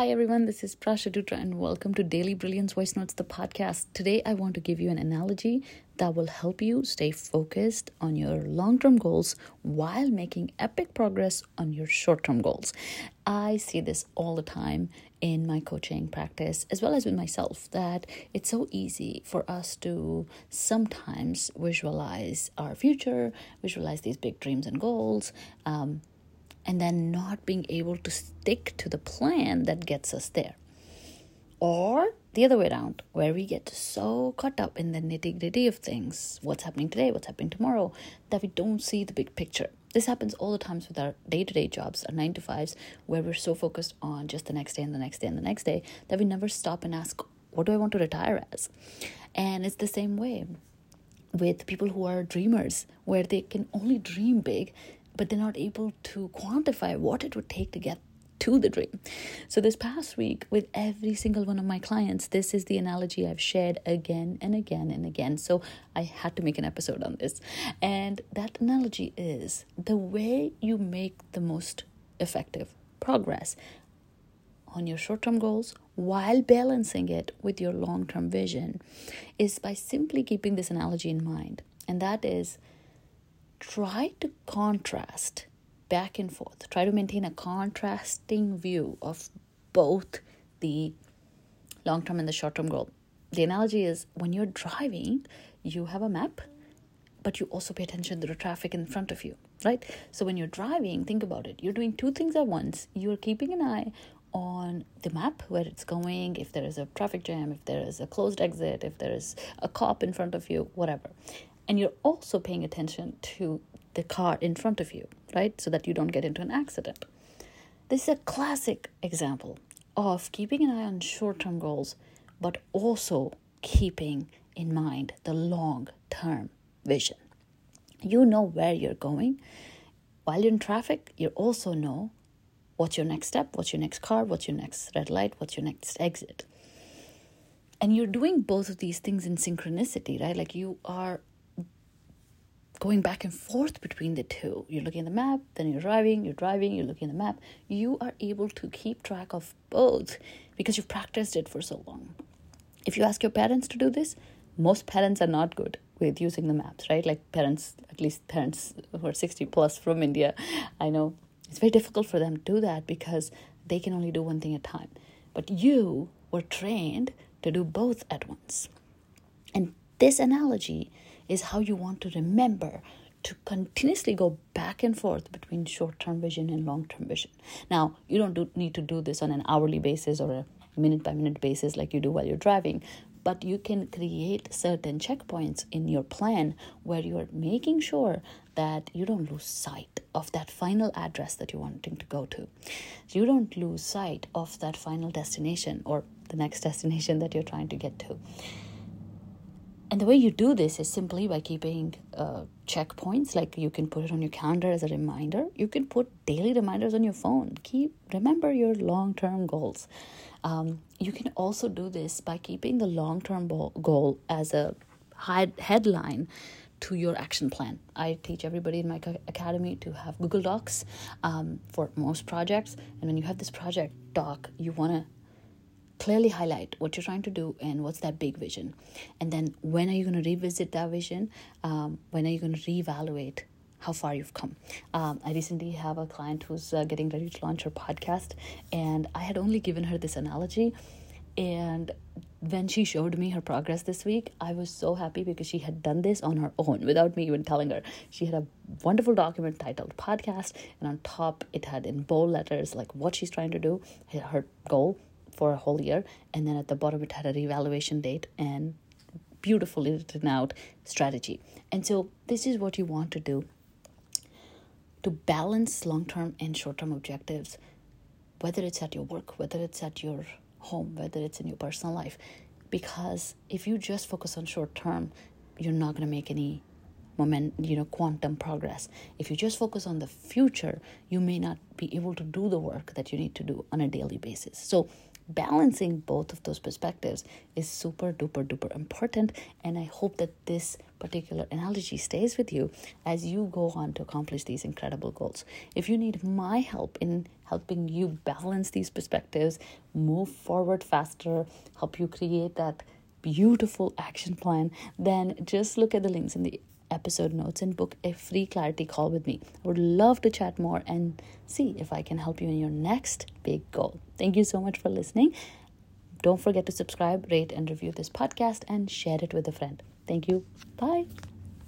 Hi everyone, this is Prasha Dutra and welcome to Daily Brilliance Voice Notes, the podcast. Today I want to give you an analogy that will help you stay focused on your long-term goals while making epic progress on your short-term goals. I see this all the time in my coaching practice as well as with myself, that it's so easy for us to sometimes visualize our future, visualize these big dreams and goals, and then not being able to stick to the plan that gets us there. Or the other way around, where we get so caught up in the nitty-gritty of things, what's happening today, what's happening tomorrow, that we don't see the big picture. This happens all the times with our day-to-day jobs, our 9-to-5s, where we're so focused on just the next day and the next day and the next day that we never stop and ask, what do I want to retire as? And it's the same way with people who are dreamers, where they can only dream big, but they're not able to quantify what it would take to get to the dream. So this past week, with every single one of my clients, this is the analogy I've shared again and again and again. So I had to make an episode on this. And that analogy is, the way you make the most effective progress on your short-term goals while balancing it with your long-term vision is by simply keeping this analogy in mind. And that is, try to contrast back and forth. Try to maintain a contrasting view of both the long-term and the short-term goal. The analogy is, when you're driving, you have a map, but you also pay attention to the traffic in front of you, right? So when you're driving, think about it. You're doing two things at once. You're keeping an eye on the map, where it's going, if there is a traffic jam, if there is a closed exit, if there is a cop in front of you, whatever. And you're also paying attention to the car in front of you, right? So that you don't get into an accident. This is a classic example of keeping an eye on short-term goals, but also keeping in mind the long-term vision. You know where you're going. While you're in traffic, you also know what's your next step, what's your next car, what's your next red light, what's your next exit. And you're doing both of these things in synchronicity, right? Like, you are going back and forth between the two. You're looking at the map, then you're driving, you're looking at the map. You are able to keep track of both because you've practiced it for so long. If you ask your parents to do this, most parents are not good with using the maps, right? Like parents, at least parents who are 60 plus from India, I know it's very difficult for them to do that because they can only do one thing at a time. But you were trained to do both at once. And this analogy is how you want to remember to continuously go back and forth between short-term vision and long-term vision. Now, you don't need to do this on an hourly basis or a minute-by-minute basis like you do while you're driving, but you can create certain checkpoints in your plan where you're making sure that you don't lose sight of that final address that you're wanting to go to. So you don't lose sight of that final destination or the next destination that you're trying to get to. And the way you do this is simply by keeping checkpoints. Like, you can put it on your calendar as a reminder. You can put daily reminders on your phone. Remember your long-term goals. You can also do this by keeping the long-term goal as a headline to your action plan. I teach everybody in my academy to have Google Docs for most projects. And when you have this project doc, you want to clearly highlight what you're trying to do and what's that big vision. And then, when are you going to revisit that vision? When are you going to reevaluate how far you've come? I recently have a client who's getting ready to launch her podcast, and I had only given her this analogy. And when she showed me her progress this week, I was so happy because she had done this on her own without me even telling her. She had a wonderful document titled Podcast, and on top it had in bold letters like what she's trying to do, her goal for a whole year, and then at the bottom it had a reevaluation date and beautifully written out strategy. And so this is what you want to do to balance long-term and short-term objectives, whether it's at your work, whether it's at your home, whether it's in your personal life. Because if you just focus on short-term, you're not going to make any quantum progress. If you just focus on the future, you may not be able to do the work that you need to do on a daily basis. So balancing both of those perspectives is super duper duper important. And I hope that this particular analogy stays with you as you go on to accomplish these incredible goals. If you need my help in helping you balance these perspectives, move forward faster, help you create that beautiful action plan, then just look at the links in the episode notes and book a free clarity call with me. I would love to chat more and see if I can help you in your next big goal. Thank you so much for listening. Don't forget to subscribe, rate, and review this podcast and share it with a friend. Thank you. Bye.